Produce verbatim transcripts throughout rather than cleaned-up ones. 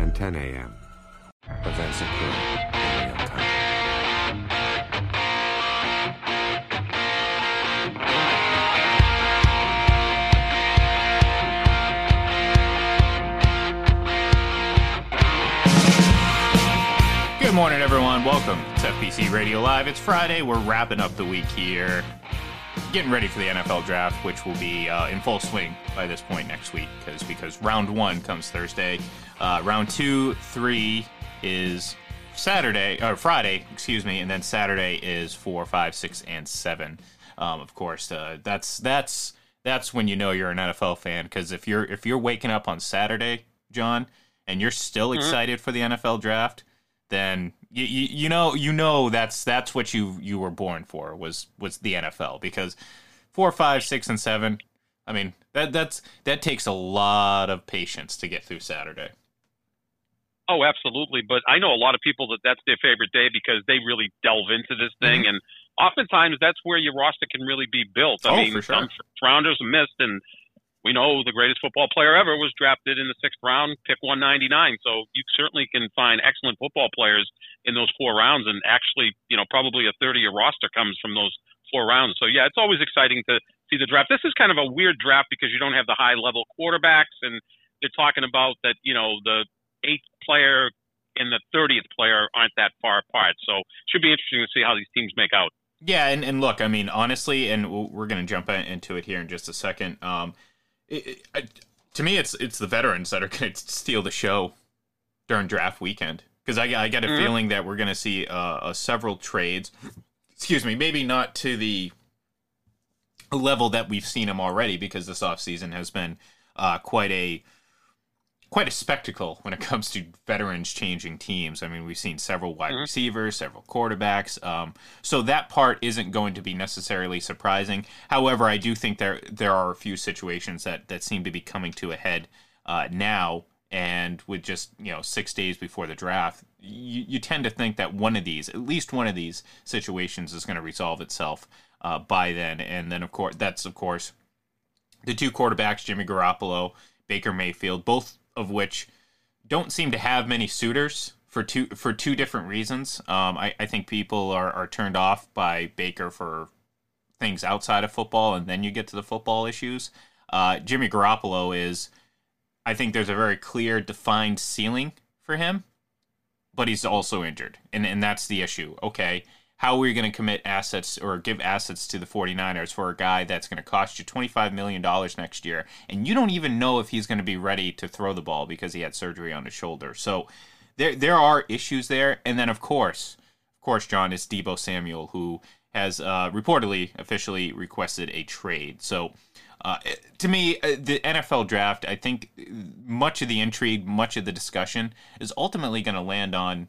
and ten a.m. Events occur in real time. Good morning, everyone. Welcome to F B C Radio Live. It's Friday. We're wrapping up the week here, getting ready for the N F L draft, which will be uh, in full swing by this point next week, because because round one comes Thursday. Uh, round two, three is Saturday or Friday, excuse me, and then Saturday is four, five, six, and seven. Um, of course, uh, that's that's that's when you know you're an N F L fan, because if you're if you're waking up on Saturday, John, and you're still excited mm-hmm. for the N F L draft, then You, you you know you know that's that's what you, you were born for was, was the N F L, because four, five, six, and seven, I mean that that's that takes a lot of patience to get through Saturday. Oh, absolutely! But I know a lot of people that that's their favorite day because they really delve into this thing, mm-hmm. and oftentimes that's where your roster can really be built. I oh, mean, for sure. Some rounders missed, and we know the greatest football player ever was drafted in the sixth round, pick one ninety-nine. So you certainly can find excellent football players in those four rounds, and actually, you know, probably a thirty-year roster comes from those four rounds. So, yeah, it's always exciting to see the draft. This is kind of a weird draft because you don't have the high-level quarterbacks, and they're talking about that, you know, the eighth player and the thirtieth player aren't that far apart. So it should be interesting to see how these teams make out. Yeah, and, and look, I mean, honestly, and we're going to jump into it here in just a second. Um, it, it, I, to me, it's it's the veterans that are going to steal the show during draft weekend. Because I, I got a mm-hmm. feeling that we're going to see uh, uh, several trades. Excuse me, maybe not to the level that we've seen them already, because this offseason has been uh, quite a quite a spectacle when it comes to veterans changing teams. I mean, we've seen several wide mm-hmm. receivers, several quarterbacks. Um, so that part isn't going to be necessarily surprising. However, I do think there there are a few situations that, that seem to be coming to a head uh, now. And with just, you know, six days before the draft, you, you tend to think that one of these, at least one of these situations is going to resolve itself uh, by then. And then, of course, that's, of course, the two quarterbacks, Jimmy Garoppolo, Baker Mayfield, both of which don't seem to have many suitors for two for two different reasons. Um, I, I think people are, are turned off by Baker for things outside of football, and then you get to the football issues. Uh, Jimmy Garoppolo is... I think there's a very clear, defined ceiling for him, but he's also injured, and and that's the issue. Okay, how are you going to commit assets or give assets to the 49ers for a guy that's going to cost you twenty-five million dollars next year? And you don't even know if he's going to be ready to throw the ball because he had surgery on his shoulder. So there there are issues there. And then, of course, of course, John, is Debo Samuel, who has uh, reportedly officially requested a trade. So uh, to me, the N F L draft, I think much of the intrigue, much of the discussion is ultimately going to land on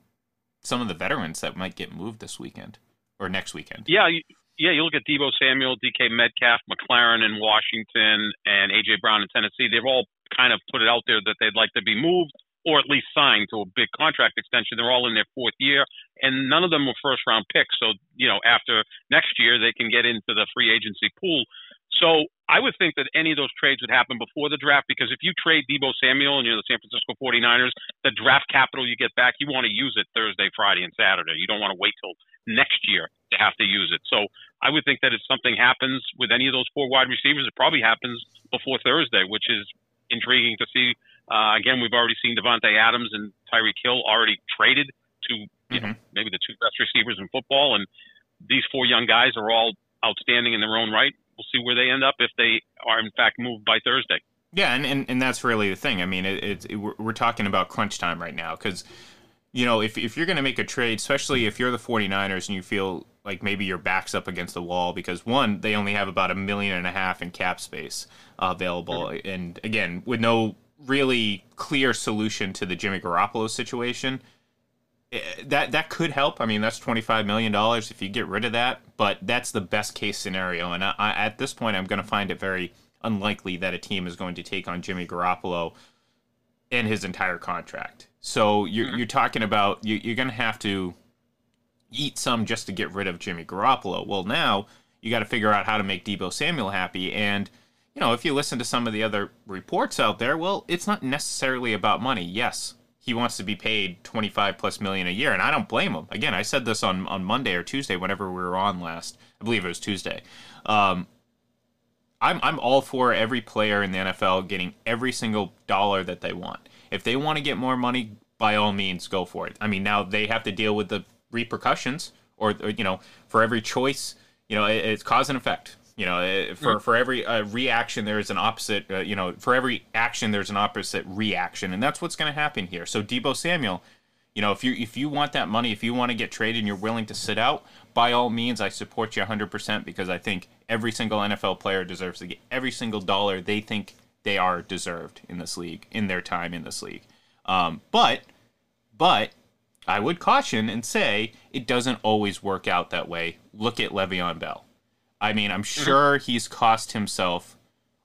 some of the veterans that might get moved this weekend or next weekend. Yeah, you, yeah. You look at Debo Samuel, D K Metcalf, McLaurin in Washington, and A J Brown in Tennessee. They've all kind of put it out there that they'd like to be moved or at least signed to a big contract extension. They're all in their fourth year, and none of them were first-round picks. So, you know, after next year, they can get into the free agency pool. So I would think that any of those trades would happen before the draft, because if you trade Debo Samuel and you're the San Francisco 49ers, the draft capital you get back, you want to use it Thursday, Friday, and Saturday. You don't want to wait till next year to have to use it. So I would think that if something happens with any of those four wide receivers, it probably happens before Thursday, which is intriguing to see. Uh, again, we've already seen DeVonte Adams and Tyreek Hill already traded to you mm-hmm. know, maybe the two best receivers in football, and these four young guys are all outstanding in their own right. We'll see where they end up if they are, in fact, moved by Thursday. Yeah, and, and, and that's really the thing. I mean, it, it, it, we're talking about crunch time right now because, you know, if, if you're going to make a trade, especially if you're the 49ers and you feel like maybe your back's up against the wall because, one, they only have about a million and a half in cap space uh, available. Mm-hmm. And, again, with no really clear solution to the Jimmy Garoppolo situation, That that could help. I mean, that's twenty-five million dollars if you get rid of that, but that's the best case scenario. And I, I, at this point, I'm going to find it very unlikely that a team is going to take on Jimmy Garoppolo and his entire contract. So you're, you're talking about you, you're going to have to eat some just to get rid of Jimmy Garoppolo. Well, now you got to figure out how to make Debo Samuel happy. And, you know, if you listen to some of the other reports out there, well, it's not necessarily about money. Yes, he wants to be paid twenty-five plus million a year, and I don't blame him. Again, I said this on, on Monday or Tuesday, whenever we were on last. I believe it was Tuesday. Um, I'm I'm all for every player in the N F L getting every single dollar that they want. If they want to get more money, by all means, go for it. I mean, now they have to deal with the repercussions, or, or you know, for every choice, you know, it, it's cause and effect. You know, for for every uh, reaction, there is an opposite, uh, you know, for every action, there's an opposite reaction. And that's what's going to happen here. So Debo Samuel, you know, if you if you want that money, if you want to get traded and you're willing to sit out, by all means, I support you one hundred percent because I think every single N F L player deserves to get every single dollar they think they are deserved in this league, in their time in this league. Um, but, but I would caution and say it doesn't always work out that way. Look at Le'Veon Bell. I mean, I'm sure he's cost himself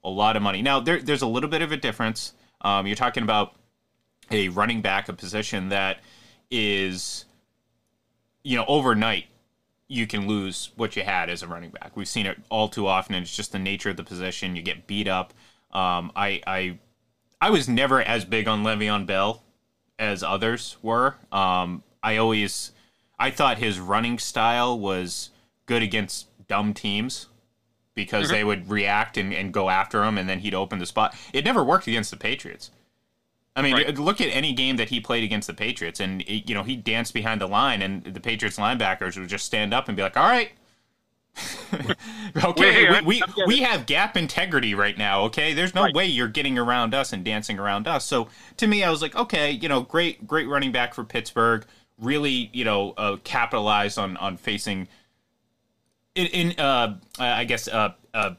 a lot of money. Now, there, there's a little bit of a difference. Um, you're talking about a running back, a position that is, you know, overnight you can lose what you had as a running back. We've seen it all too often, and it's just the nature of the position. You get beat up. Um, I, I, I was never as big on Le'Veon Bell as others were. Um, I always, I thought his running style was good against dumb teams because mm-hmm. they would react and, and go after him, and then he'd open the spot. It never worked against the Patriots. I mean, right. Look at any game that he played against the Patriots, and it, you know, he danced behind the line, and the Patriots linebackers would just stand up and be like, "All right, okay, we we, we we have gap integrity right now. Okay, there's no right. way you're getting around us and dancing around us." So to me, I was like, okay, you know, great great running back for Pittsburgh. Really, you know, uh, capitalized on on facing. In, in uh, I guess, uh, uh,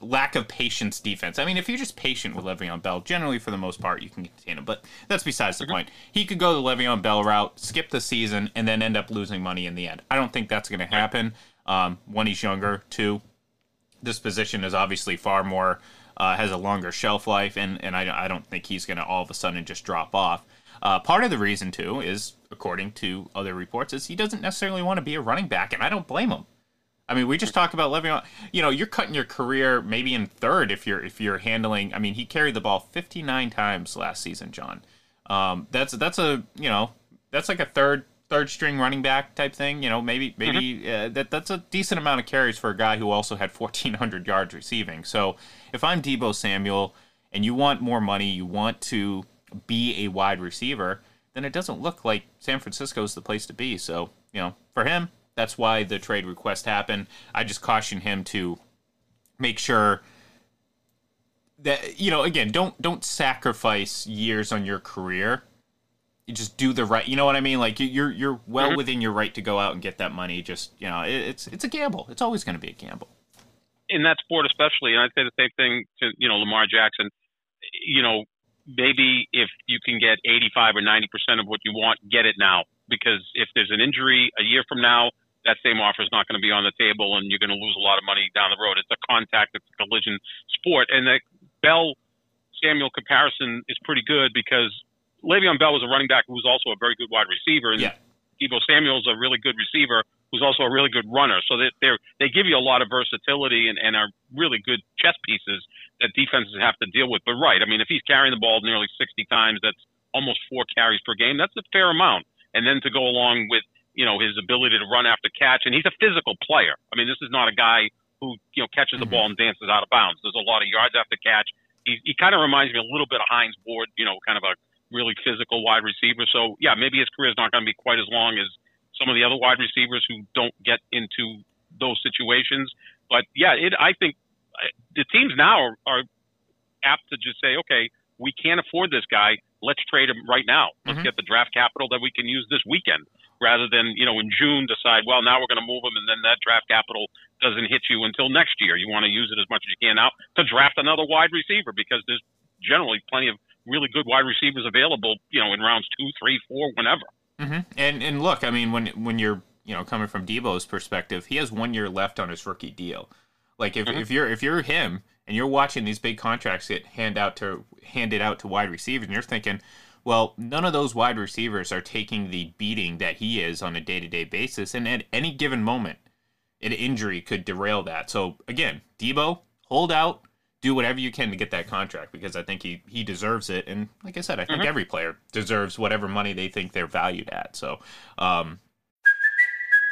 lack of patience defense. I mean, if you're just patient with Le'Veon Bell, generally for the most part, you can contain him. But that's besides the mm-hmm. point. He could go the Le'Veon Bell route, skip the season, and then end up losing money in the end. I don't think that's going to happen. Um, one, he's younger. Two, this position is obviously far more, uh, has a longer shelf life, and, and I, I don't think he's going to all of a sudden just drop off. Uh, part of the reason, too, is, according to other reports, is he doesn't necessarily want to be a running back, and I don't blame him. I mean, we just talked about Le'Veon. You know, you're cutting your career maybe in third if you're if you're handling. I mean, he carried the ball fifty-nine times last season, John. Um, that's that's a you know that's like a third third string running back type thing. You know, maybe maybe mm-hmm. uh, that that's a decent amount of carries for a guy who also had fourteen hundred yards receiving. So if I'm Debo Samuel and you want more money, you want to be a wide receiver, then it doesn't look like San Francisco is the place to be. So you know, for him, That's why the trade request happened. I just caution him to make sure that, you know, again, don't don't sacrifice years on your career. You just do the right, you know what I mean? Like, you're you're well mm-hmm. within your right to go out and get that money. Just, you know, it's it's a gamble. It's always going to be a gamble. In that sport especially, and I'd say the same thing to, you know, Lamar Jackson. You know, maybe if you can get eighty-five or ninety percent of what you want, get it now. Because if there's an injury a year from now, that same offer is not going to be on the table, and you're going to lose a lot of money down the road. It's a contact, it's a collision sport. And the Bell-Samuel comparison is pretty good because Le'Veon Bell was a running back who was also a very good wide receiver, and yeah. Debo Samuel's a really good receiver who's also a really good runner. So they they're, they give you a lot of versatility and, and are really good chess pieces that defenses have to deal with. But right, I mean, if he's carrying the ball nearly sixty times, that's almost four carries per game. That's a fair amount. And then to go along with, you know, his ability to run after catch, and he's a physical player. I mean, this is not a guy who, you know, catches the mm-hmm. ball and dances out of bounds. There's a lot of yards after catch. He, he kind of reminds me a little bit of Hines Ward, you know, kind of a really physical wide receiver. So, yeah, maybe his career is not going to be quite as long as some of the other wide receivers who don't get into those situations. But, yeah, it, I think the teams now are, are apt to just say, okay, we can't afford this guy. Let's trade him right now. Let's mm-hmm. get the draft capital that we can use this weekend rather than, you know, in June decide, well, now we're going to move him, and then that draft capital doesn't hit you until next year. You want to use it as much as you can now to draft another wide receiver because there's generally plenty of really good wide receivers available, you know, in rounds two, three, four, whenever. Mm-hmm. And and look, I mean, when when you're, you know, coming from Debo's perspective, he has one year left on his rookie deal. Like if, mm-hmm. if you're if you're him and you're watching these big contracts get hand out to handed out to wide receivers, and you're thinking, well, none of those wide receivers are taking the beating that he is on a day-to-day basis, and at any given moment, an injury could derail that. So again, Debo, hold out, do whatever you can to get that contract because I think he he deserves it. And like I said, I think mm-hmm. every player deserves whatever money they think they're valued at. So. um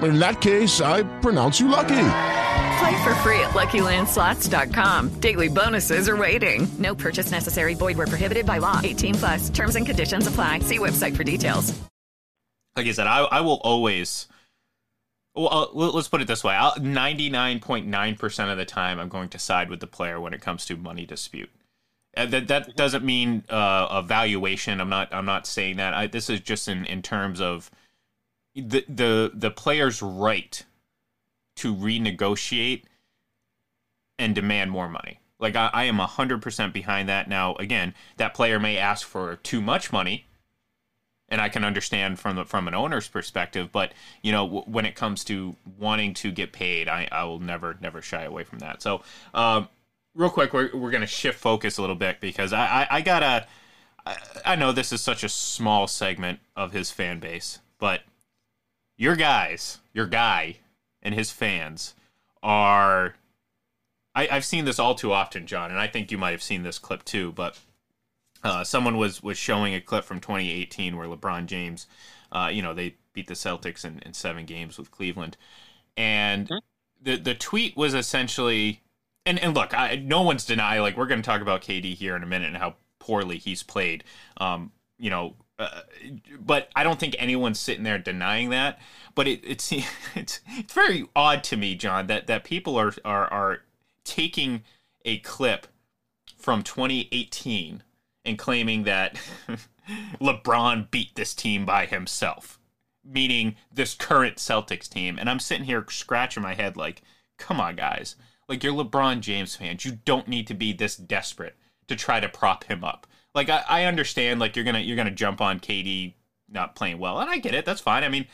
In that case, I pronounce you lucky. Play for free at Lucky Land Slots dot com. Daily bonuses are waiting. No purchase necessary. Void where prohibited by law. eighteen plus. Terms and conditions apply. See website for details. Like I said, I, I will always... Well, let's put it this way. I'll, ninety-nine point nine percent of the time, I'm going to side with the player when it comes to money dispute. That that doesn't mean uh, a valuation. I'm not I'm not saying that. I, this is just in, in terms of... The, the the player's right to renegotiate and demand more money. Like, I, I am one hundred percent behind that. Now, again, that player may ask for too much money, and I can understand from the, from an owner's perspective, but, you know, w- when it comes to wanting to get paid, I, I will never, never shy away from that. So, um, real quick, we're, we're going to shift focus a little bit because I, I, I got to... I, I know this is such a small segment of his fan base, but... Your guys, your guy and his fans are, I, I've seen this all too often, John, and I think you might have seen this clip too, but uh, someone was, was showing a clip from twenty eighteen where LeBron James, uh, you know, they beat the Celtics in, in seven games with Cleveland. And the the tweet was essentially, and, and look, I, no one's denying, like, we're going to talk about K D here in a minute and how poorly he's played, um, you know, Uh, but I don't think anyone's sitting there denying that. But it, it's it's it's very odd to me, John, that, that people are, are are taking a clip from twenty eighteen and claiming that LeBron beat this team by himself, meaning this current Celtics team. And I'm sitting here scratching my head like, come on, guys. Like, you're LeBron James fans. You don't need to be this desperate to try to prop him up. Like, I, I understand, like, you're going to you're gonna jump on K D not playing well, and I get it. That's fine. I mean,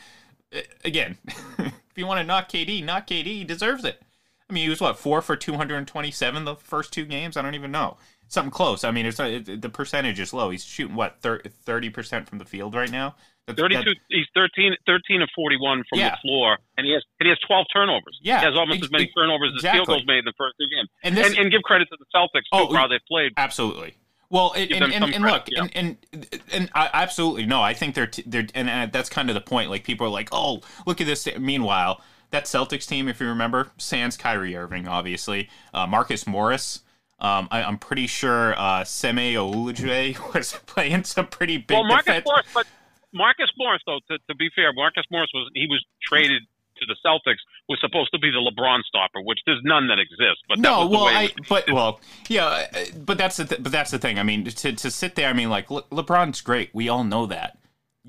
again, if you want to knock K D, knock K D. He deserves it. I mean, he was, what, four for two twenty-seven the first two games? I don't even know. Something close. I mean, it's not, it, the percentage is low. He's shooting, what, thirty percent from the field right now? That's, thirty-two. That, he's thirteen, thirteen of forty-one from yeah. the floor, and he has and he has twelve turnovers. Yeah, he has almost ex- as many turnovers exactly. as field goals made in the first two games. And, this, and, and give credit to the Celtics, too, oh, how they've played. Absolutely. Well, and, and, and, and look, yeah. and, and and I absolutely no. I think they're t- they're, and uh, that's kind of the point. Like, people are like, oh, look at this. Meanwhile, that Celtics team, if you remember, sans Kyrie Irving, obviously, uh, Marcus Morris. Um, I, I'm pretty sure uh, Semi Ojeleye was playing some pretty big. Well, Marcus defense. Morris, but Marcus Morris, though, to, to be fair, Marcus Morris was he was traded to the Celtics, was supposed to be the LeBron stopper, which there's none that exists. But no, that was well, the way I, but well, yeah, but that's the th- but that's the thing. I mean, to to sit there, I mean, like Le- LeBron's great. We all know that.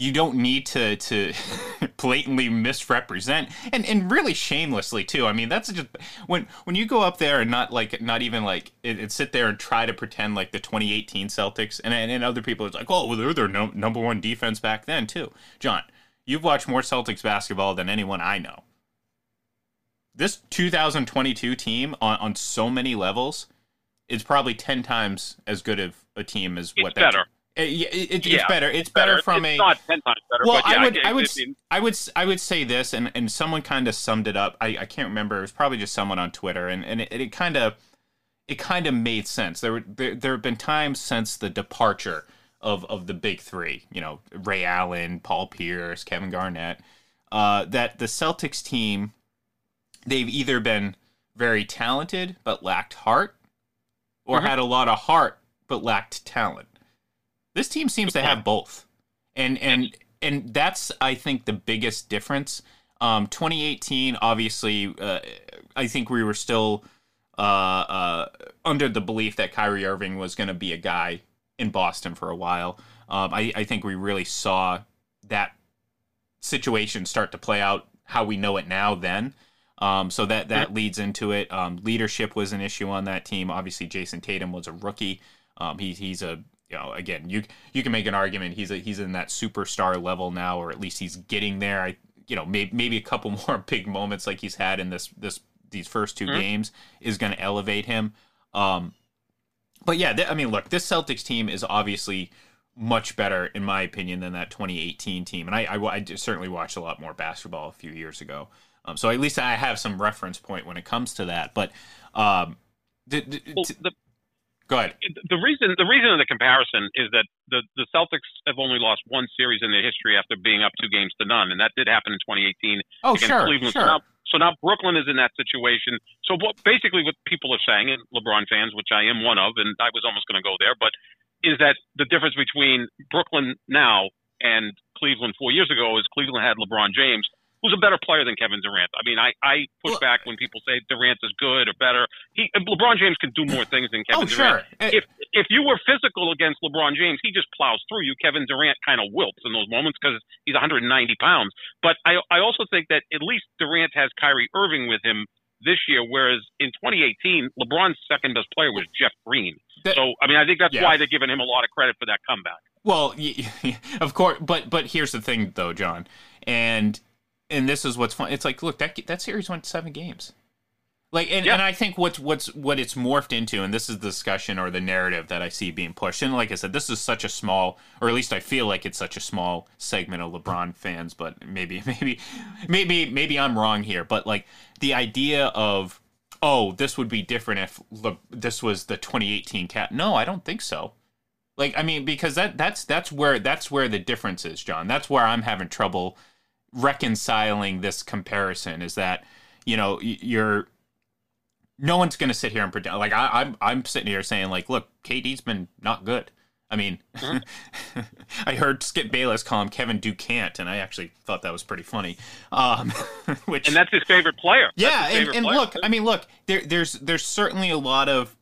You don't need to to blatantly misrepresent and, and really shamelessly too. I mean, that's just when when you go up there and not like not even like it, it sit there and try to pretend like the twenty eighteen Celtics and and, and other people are like, oh, well, they're their no, number one defense back then too. John, you've watched more Celtics basketball than anyone I know. This two thousand twenty-two team on, on so many levels is probably ten times as good of a team as it's what that. Better. It, it, it, yeah, it's better. It's, it's better, better from it's a. It's not ten times better. Well, but yeah, I would, I, I would, I would, I would, I would say this, and, and someone kind of summed it up. I, I can't remember. It was probably just someone on Twitter, and and it kind of, it kind of made sense. There were there, there have been times since the departure of of the big three, you know, Ray Allen, Paul Pierce, Kevin Garnett, uh, that the Celtics team, they've either been very talented but lacked heart, or mm-hmm. had a lot of heart but lacked talent. This team seems to have both, and and and that's, I think, the biggest difference. Um, twenty eighteen, obviously, uh, I think we were still uh, uh, under the belief that Kyrie Irving was going to be a guy in Boston for a while. Um, I, I think we really saw that situation start to play out how we know it now then. Um, so that, that leads into it. Um, leadership was an issue on that team. Obviously, Jason Tatum was a rookie. Um, he, he's a... You know, again, you you can make an argument he's a, he's in that superstar level now, or at least he's getting there. I, you know, maybe maybe a couple more big moments like he's had in this this these first two mm-hmm. games is going to elevate him. Um, but yeah, th- I mean, look, this Celtics team is obviously much better, in my opinion, than that twenty eighteen team. And I I, I certainly watched a lot more basketball a few years ago, um, so at least I have some reference point when it comes to that. But um, the, the, well, the- Go ahead. The reason the reason of the comparison is that the, the Celtics have only lost one series in their history after being up two games to none, and that did happen in twenty eighteen oh, against sure, Cleveland. Sure. So, now, so now Brooklyn is in that situation. So what basically what people are saying, and LeBron fans, which I am one of, and I was almost going to go there, but is that the difference between Brooklyn now and Cleveland four years ago is Cleveland had LeBron James, who's a better player than Kevin Durant. I mean, I, I push well, back when people say Durant is good or better. He LeBron James can do more things than Kevin oh, Durant. Sure. If if you were physical against LeBron James, he just plows through you. Kevin Durant kind of wilts in those moments because he's one hundred ninety pounds. But I I also think that at least Durant has Kyrie Irving with him this year, whereas in twenty eighteen, LeBron's second best player was Jeff Green. That, so, I mean, I think that's yeah. why they're giving him a lot of credit for that comeback. Well, of course. But, but here's the thing, though, John. And... And this is what's fun. It's like, look, that that series went seven games. Like, and, yeah. and I think what's what's what it's morphed into, and this is the discussion or the narrative that I see being pushed. And like I said, this is such a small, or at least I feel like it's such a small segment of LeBron fans. But maybe, maybe, maybe, maybe I'm wrong here. But like the idea of, oh, this would be different if Le- this was the twenty eighteen cap. No, I don't think so. Like, I mean, because that that's that's where that's where the difference is, John. That's where I'm having trouble reconciling this comparison, is that, you know, you're no one's going to sit here and pretend like I, I'm I'm sitting here saying like, look, K D's been not good. I mean, mm-hmm. I heard Skip Bayless call him Kevin Ducant, and I actually thought that was pretty funny. Um, which and that's his favorite player. Yeah, his favorite and, and player. Look, I mean, look, there, there's there's certainly a lot of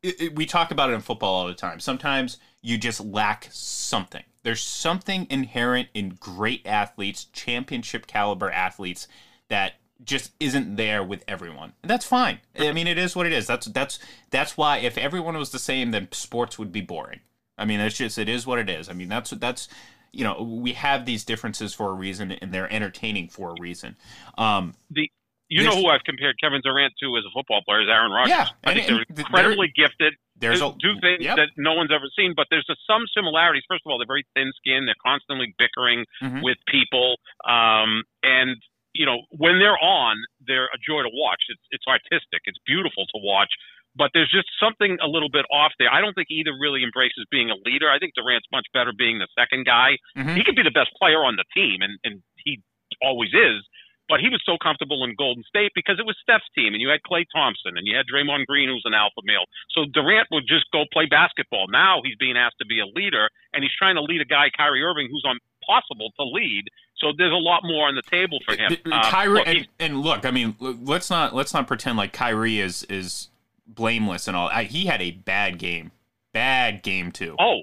it, it, we talk about it in football all the time. Sometimes you just lack something. There's something inherent in great athletes, championship caliber athletes, that just isn't there with everyone. And that's fine. I mean, it is what it is. That's that's that's why if everyone was the same, then sports would be boring. I mean, it's just it is what it is. I mean, that's that's you know, we have these differences for a reason, and they're entertaining for a reason. Um, the you know who I've compared Kevin Durant to as a football player is Aaron Rodgers. Yeah, I and, think they're incredibly there, gifted. There's a, do things yep. that no one's ever seen, but there's a, some similarities. First of all, they're very thin skinned. They're constantly bickering mm-hmm. with people, um, and. You know, when they're on, they're a joy to watch. It's it's artistic. It's beautiful to watch. But there's just something a little bit off there. I don't think either really embraces being a leader. I think Durant's much better being the second guy. Mm-hmm. He could be the best player on the team, and, and he always is. But he was so comfortable in Golden State because it was Steph's team, and you had Klay Thompson, and you had Draymond Green, who's an alpha male. So Durant would just go play basketball. Now he's being asked to be a leader, and he's trying to lead a guy, Kyrie Irving, who's on possible to lead. So there's a lot more on the table for him. Uh, Kyrie, look, and, and look, I mean, let's not let's not pretend like Kyrie is is blameless and all. I, he had a bad game, bad game too. Oh,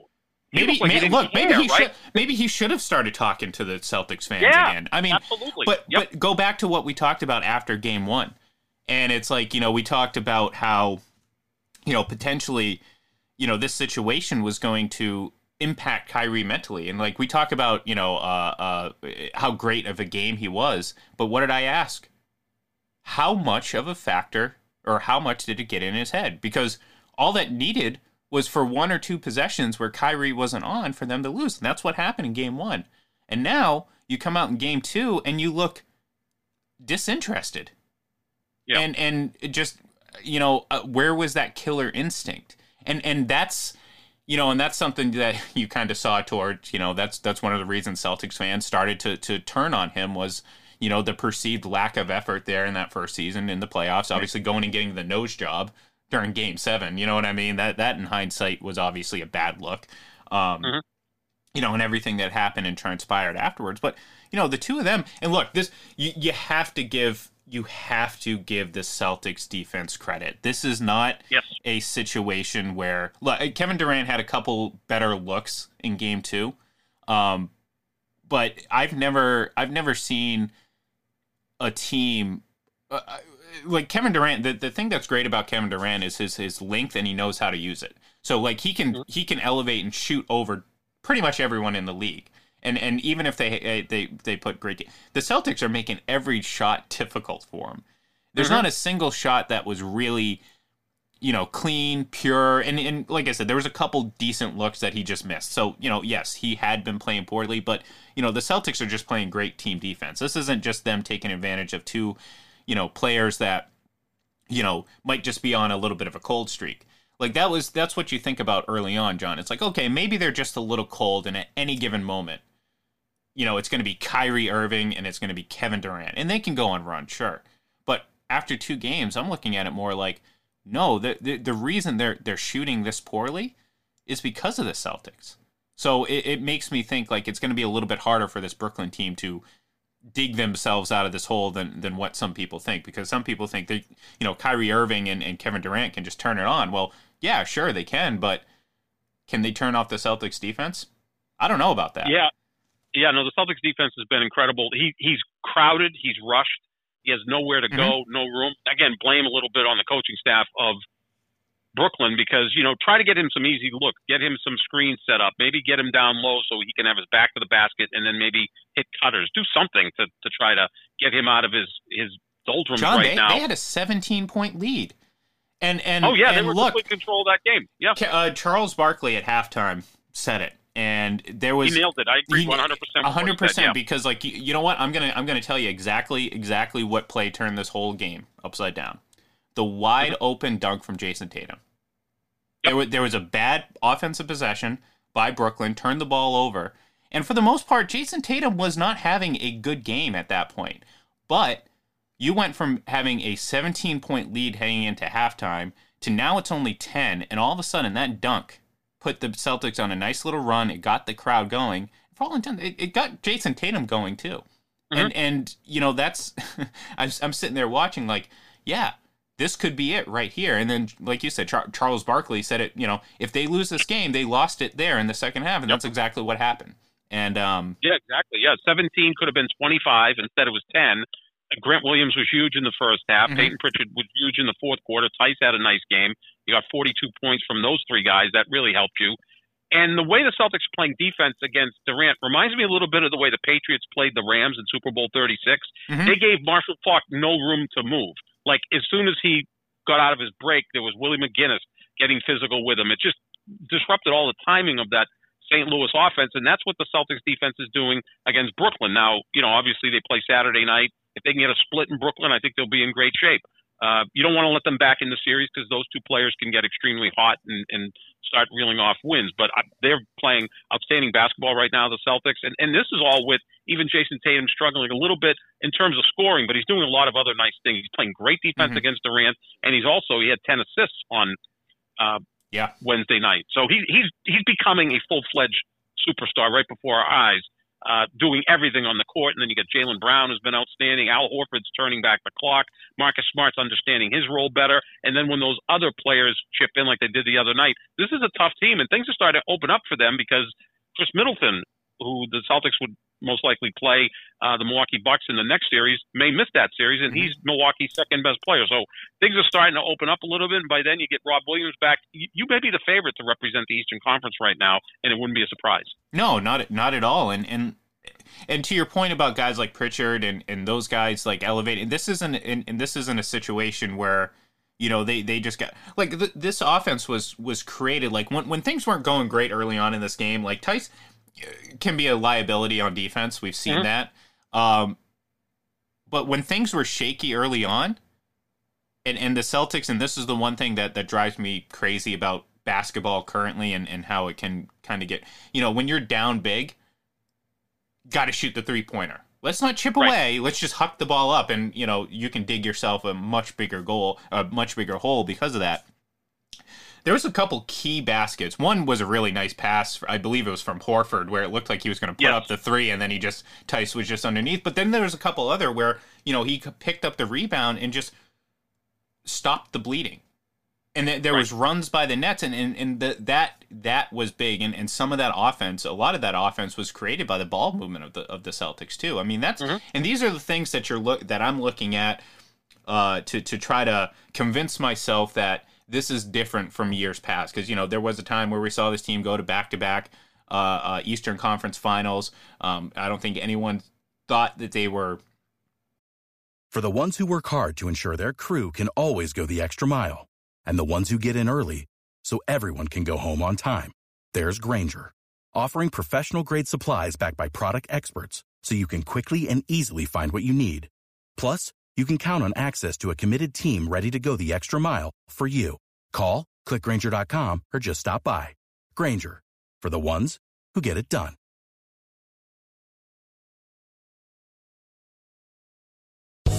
maybe like man, look, care, maybe he right? should maybe he should have started talking to the Celtics fans yeah, again. I mean, absolutely. But yep. but go back to what we talked about after game one, and it's like you know we talked about how you know potentially you know this situation was going to impact Kyrie mentally, and like we talk about you know uh uh how great of a game he was, but what did I ask? How much of a factor or how much did it get in his head? Because all that needed was for one or two possessions where Kyrie wasn't on for them to lose, and that's what happened in game one. And now you come out in game two and you look disinterested. Yeah. And and just you know uh, where was that killer instinct? And and that's You know, and that's something that you kind of saw towards, you know, that's that's one of the reasons Celtics fans started to to turn on him was, you know, the perceived lack of effort there in that first season in the playoffs, obviously going and getting the nose job during game seven. You know what I mean? That that in hindsight was obviously a bad look, um, mm-hmm. you know, and everything that happened and transpired afterwards. But, you know, the two of them and look, this you, you have to give. You have to give the Celtics defense credit. This is not yes. a situation where look, Kevin Durant had a couple better looks in game two, um, but I've never I've never seen a team uh, like Kevin Durant. The, the thing that's great about Kevin Durant is his his length, and he knows how to use it. So like he can mm-hmm. he can elevate and shoot over pretty much everyone in the league. And and even if they they they put great, the Celtics are making every shot difficult for them. There's mm-hmm. not a single shot that was really, you know, clean, pure, and and like I said, there was a couple decent looks that he just missed. So you know, yes, he had been playing poorly, but you know, the Celtics are just playing great team defense. This isn't just them taking advantage of two, you know, players that, you know, might just be on a little bit of a cold streak. Like that was that's what you think about early on, John. It's like okay, maybe they're just a little cold, and at any given moment. You know, it's going to be Kyrie Irving and it's going to be Kevin Durant. And they can go on run, sure. But after two games, I'm looking at it more like, no, the the, the reason they're they're shooting this poorly is because of the Celtics. So it, it makes me think like it's going to be a little bit harder for this Brooklyn team to dig themselves out of this hole than than what some people think. Because some people think, they, you know, Kyrie Irving and, and Kevin Durant can just turn it on. Well, yeah, sure, they can. But can they turn off the Celtics defense? I don't know about that. Yeah. Yeah, no, the Celtics defense has been incredible. He He's crowded. He's rushed. He has nowhere to go, mm-hmm. no room. Again, blame a little bit on the coaching staff of Brooklyn because, you know, try to get him some easy look. Get him some screen set up. Maybe get him down low so he can have his back to the basket and then maybe hit cutters. Do something to, to try to get him out of his, his doldrums John, right they, now. They had a seventeen-point lead. And, and, oh, yeah, and they were look, completely control of that game. Yeah, uh, Charles Barkley at halftime said it. And there was he nailed it. I agree one hundred percent. one hundred percent because like you, you know what? I'm going to I'm going to tell you exactly exactly what play turned this whole game upside down. The wide mm-hmm. open dunk from Jason Tatum. Yep. There was there was a bad offensive possession by Brooklyn, turned the ball over. And for the most part, Jason Tatum was not having a good game at that point. But you went from having a seventeen point lead heading into halftime to now it's only ten and all of a sudden that dunk put the Celtics on a nice little run. It got the crowd going. For all intents, it, it got Jason Tatum going too. Mm-hmm. And, and you know, that's – I'm sitting there watching like, yeah, this could be it right here. And then, like you said, Char- Charles Barkley said it, you know, if they lose this game, they lost it there in the second half, and yep. that's exactly what happened. And um, yeah, exactly. Yeah, seventeen could have been twenty-five. Instead, it was ten. Grant Williams was huge in the first half. Mm-hmm. Peyton Pritchard was huge in the fourth quarter. Tice had a nice game. You got forty-two points from those three guys. That really helped you. And the way the Celtics are playing defense against Durant reminds me a little bit of the way the Patriots played the Rams in Super Bowl thirty-six. Mm-hmm. They gave Marshall Clark no room to move. Like, as soon as he got out of his break, there was Willie McGinnis getting physical with him. It just disrupted all the timing of that Saint Louis offense, and that's what the Celtics defense is doing against Brooklyn. Now, you know, obviously they play Saturday night. If they can get a split in Brooklyn, I think they'll be in great shape. Uh, you don't want to let them back in the series because those two players can get extremely hot and, and start reeling off wins. But I, they're playing outstanding basketball right now, the Celtics. And, and this is all with even Jason Tatum struggling a little bit in terms of scoring, but he's doing a lot of other nice things. He's playing great defense mm-hmm. against Durant, and he's also – he had ten assists on uh, yeah. Wednesday night. So he, he's, he's becoming a full-fledged superstar right before our eyes. Uh, doing everything on the court. And then you got Jaylen Brown, who's been outstanding. Al Horford's turning back the clock. Marcus Smart's understanding his role better. And then when those other players chip in like they did the other night, this is a tough team. And things are starting to open up for them because Khris Middleton, who the Celtics would most likely play uh, the Milwaukee Bucks in the next series, may miss that series, and he's Milwaukee's second best player. So things are starting to open up a little bit, and by then you get Rob Williams back. You, you may be the favorite to represent the Eastern Conference right now, and it wouldn't be a surprise. No, not not at all. And and and to your point about guys like Pritchard and, and those guys like elevating, this isn't and, and this isn't a situation where you know they, they just got like th- this offense was was created like when when things weren't going great early on in this game, like Tice can be a liability on defense. We've seen mm-hmm. that. Um, but when things were shaky early on, and, and the Celtics, and this is the one thing that, that drives me crazy about basketball currently and, and how it can kind of get, you know, when you're down big, got to shoot the three-pointer. Let's not chip right. away. Let's just huck the ball up, and, you know, you can dig yourself a much bigger goal, a much bigger hole because of that. There was a couple key baskets. One was a really nice pass. I believe it was from Horford, where it looked like he was going to put yes. up the three, and then he just Tice was just underneath. But then there was a couple other where, you know, he picked up the rebound and just stopped the bleeding. And th- there right. was runs by the Nets, and, and, and the, that that was big. And, and some of that offense, a lot of that offense was created by the ball movement of the of the Celtics too. I mean, that's mm-hmm. and these are the things that you're look that I'm looking at uh, to to try to convince myself that this is different from years past because, you know, there was a time where we saw this team go to back-to-back uh, uh, Eastern Conference Finals. Um, I don't think anyone thought that they were. For the ones who work hard to ensure their crew can always go the extra mile, and the ones who get in early so everyone can go home on time, there's Grainger, offering professional-grade supplies backed by product experts so you can quickly and easily find what you need. Plus, you can count on access to a committed team ready to go the extra mile for you. Call, click Grainger dot com, or just stop by. Grainger, for the ones who get it done.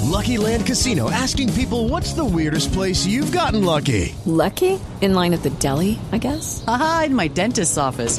Lucky Land Casino, asking people, what's the weirdest place you've gotten lucky? Lucky? In line at the deli, I guess? Aha, in my dentist's office.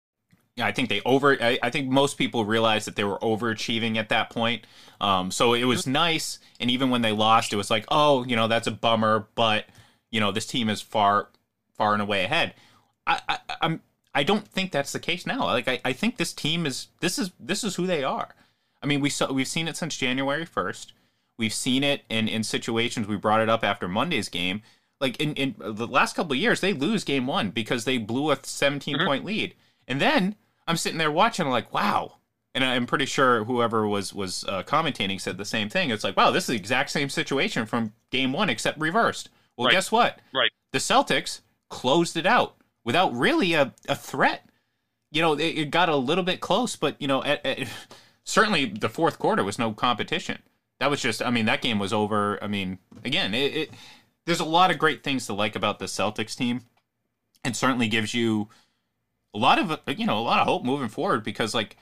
Yeah, I think they over. I, I think most people realized that they were overachieving at that point. Um, so it was nice, and even when they lost, it was like, oh, you know, that's a bummer, but you know, this team is far, far and away ahead. I, I, I'm. I don't think that's the case now. Like, I, I think this team is. This is. This is who they are. I mean, we saw. We've seen it since January first. We've seen it in, in situations. We brought it up after Monday's game. Like in, in the last couple of years, they lose game one because they blew a seventeen point mm-hmm. lead. And then I'm sitting there watching, I'm like, wow. And I'm pretty sure whoever was was uh, commentating said the same thing. It's like, wow, this is the exact same situation from game one, except reversed. Well, right. guess what? Right. The Celtics closed it out without really a, a threat. You know, it, it got a little bit close, but, you know, at, at, certainly the fourth quarter was no competition. that was just, I mean, that game was over. I mean, again, it, it there's a lot of great things to like about the Celtics team. It certainly gives you a lot of, you know, a lot of hope moving forward because, like,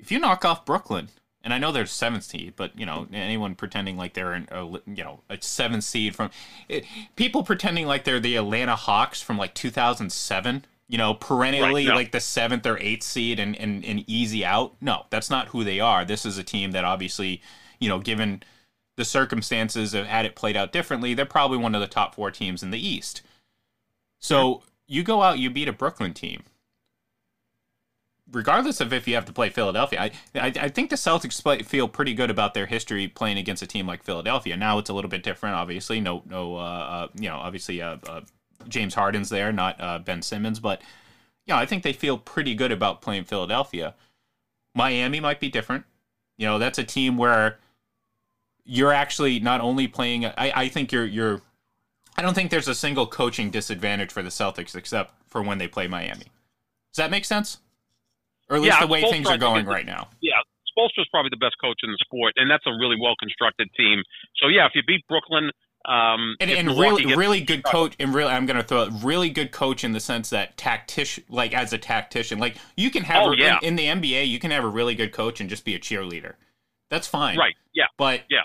if you knock off Brooklyn, and I know they're seventh seed, but, you know, anyone pretending like they're, in a, you know, a seventh seed from it, people pretending like they're the Atlanta Hawks from, like, two thousand seven, you know, perennially, right, no. like, the seventh or eighth seed and, and, and easy out. No, that's not who they are. This is a team that obviously, you know, given the circumstances of had it played out differently, they're probably one of the top four teams in the East. So yeah. you go out, you beat a Brooklyn team. Regardless of if you have to play Philadelphia, I, I I think the Celtics play, feel pretty good about their history playing against a team like Philadelphia. Now it's a little bit different, obviously. No, no, uh, uh, you know, obviously uh, uh, James Harden's there, not uh, Ben Simmons, but you know, I think they feel pretty good about playing Philadelphia. Miami might be different. You know, that's a team where you're actually not only playing. I, I think you're you're. I don't think there's a single coaching disadvantage for the Celtics except for when they play Miami. Does that make sense? Or at least yeah, the way Spoelstra, things are going right now. Yeah, Spoelstra's probably the best coach in the sport, and that's a really well-constructed team. So, yeah, if you beat Brooklyn... Um, and and really, gets- really good coach, and really, I'm going to throw a really good coach in the sense that tactician, like as a tactician, like you can have, oh, a, yeah. in, in the N B A, you can have a really good coach and just be a cheerleader. That's fine. Right, yeah. But yeah.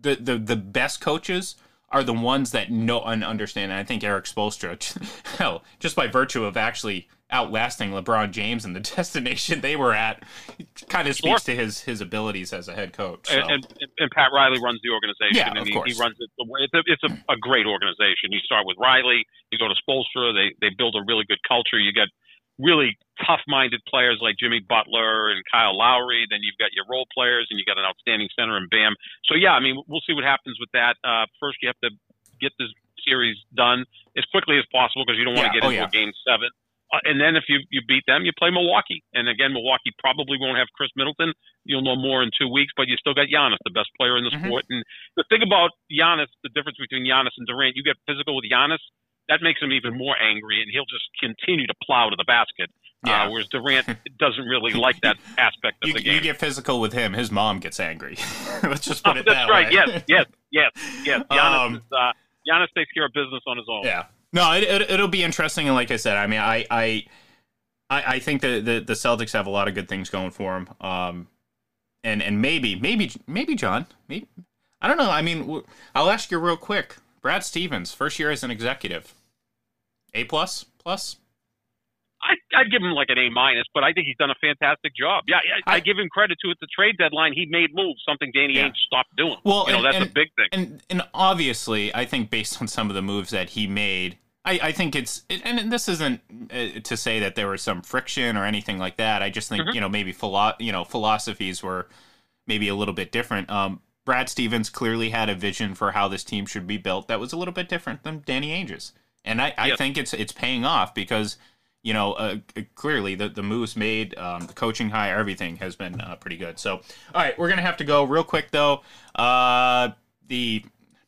The, the, the best coaches are the ones that know and understand, and I think Eric Spoelstra, hell, just by virtue of actually... outlasting LeBron James and the destination they were at kind of speaks sure. to his his abilities as a head coach. So. And, and, and Pat Riley runs the organization. Yeah, and of he, course. He runs it. It's, a, it's a, a great organization. You start with Riley, you go to Spoelstra, they they build a really good culture. You got really tough-minded players like Jimmy Butler and Kyle Lowry. Then you've got your role players, and you got an outstanding center in Bam. So, yeah, I mean, we'll see what happens with that. Uh, first, you have to get this series done as quickly as possible because you don't want to yeah. get oh, into yeah. a game seven. Uh, and then if you, you beat them, you play Milwaukee. And again, Milwaukee probably won't have Khris Middleton. You'll know more in two weeks, but you still got Giannis, the best player in the mm-hmm. sport. And the thing about Giannis, the difference between Giannis and Durant, you get physical with Giannis, that makes him even more angry, and he'll just continue to plow to the basket. Yeah. Uh, whereas Durant doesn't really like that aspect of you, the game. You get physical with him, his mom gets angry. Let's just put oh, it that right. way. That's right, yes, yes, yes, yes. Giannis, um, is, uh, Giannis takes care of business on his own. Yeah. No, it, it, it'll be interesting, and like I said, I mean, I I, I think the, the, the Celtics have a lot of good things going for them, um, and and maybe, maybe, maybe John, maybe I don't know. I mean, I'll ask you real quick. Brad Stevens, first year as an executive, A plus plus. I, I'd give him like an A minus, but I think he's done a fantastic job. Yeah, I, I, I give him credit too. At the trade deadline, he made moves, something Danny yeah. Ainge stopped doing. Well, you know, and, that's and, a big thing. And and obviously, I think based on some of the moves that he made, I, I think it's and this isn't uh, to say that there was some friction or anything like that. I just think mm-hmm. you know maybe philo- you know philosophies were maybe a little bit different. Um, Brad Stevens clearly had a vision for how this team should be built that was a little bit different than Danny Ainge's, and I, I yes. think it's it's paying off because. You know, uh, clearly the, the moves made, um, the coaching hire, everything has been uh, pretty good. So, all right, we're going to have to go real quick, though. Uh, the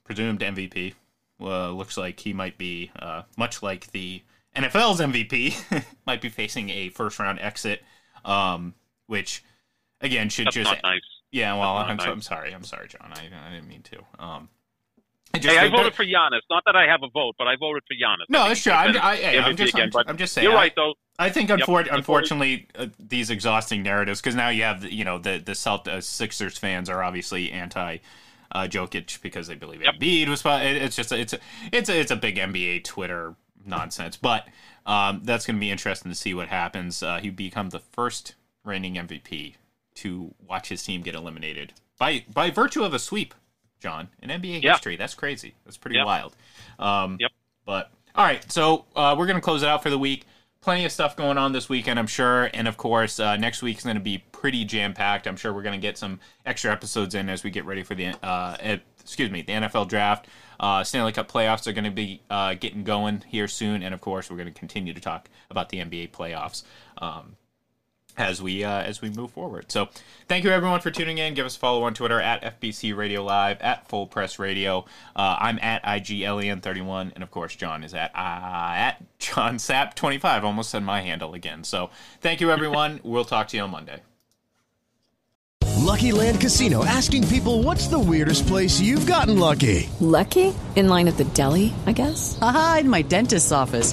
presumed M V P uh, looks like he might be, uh, much like the N F L's M V P, might be facing a first-round exit, um, which, again, should That's just... Not nice. Yeah, well, I'm, nice. so, I'm sorry. I'm sorry, John. I, I didn't mean to. Um Just, hey, I voted for Giannis. Not that I have a vote, but I voted for Giannis. No, that's true. I'm, I, hey, I'm, just, again, I'm, I'm just saying. You're right, though. I think, yep, unfor- unfortunately, uh, these exhausting narratives, because now you have, you know, the the Celt- uh, Sixers fans are obviously anti uh, Jokic because they believe yep. Embiid was. It, it's just it's a, it's a, it's a big N B A Twitter nonsense, but um, that's going to be interesting to see what happens. Uh, he become the first reigning M V P to watch his team get eliminated by by virtue of a sweep. John, in N B A yeah. history. That's crazy. That's pretty yep. wild. Um, yep. But, all right, so uh, we're going to close it out for the week. Plenty of stuff going on this weekend, I'm sure. And, of course, uh, next week's going to be pretty jam-packed. I'm sure we're going to get some extra episodes in as we get ready for the, uh, ed- excuse me, the N F L draft. Uh, Stanley Cup playoffs are going to be uh, getting going here soon. And, of course, we're going to continue to talk about the N B A playoffs. Um as we uh, as we move forward. So thank you, everyone, for tuning in. Give us a follow on Twitter at F B C Radio Live, at Full Press Radio. Uh, I'm at I G L E N thirty-one, and, of course, John is at, uh, at John Sapp twenty-five. Almost said my handle again. So thank you, everyone. We'll talk to you on Monday. Lucky Land Casino, asking people, what's the weirdest place you've gotten lucky? Lucky? In line at the deli, I guess? Aha, in my dentist's office.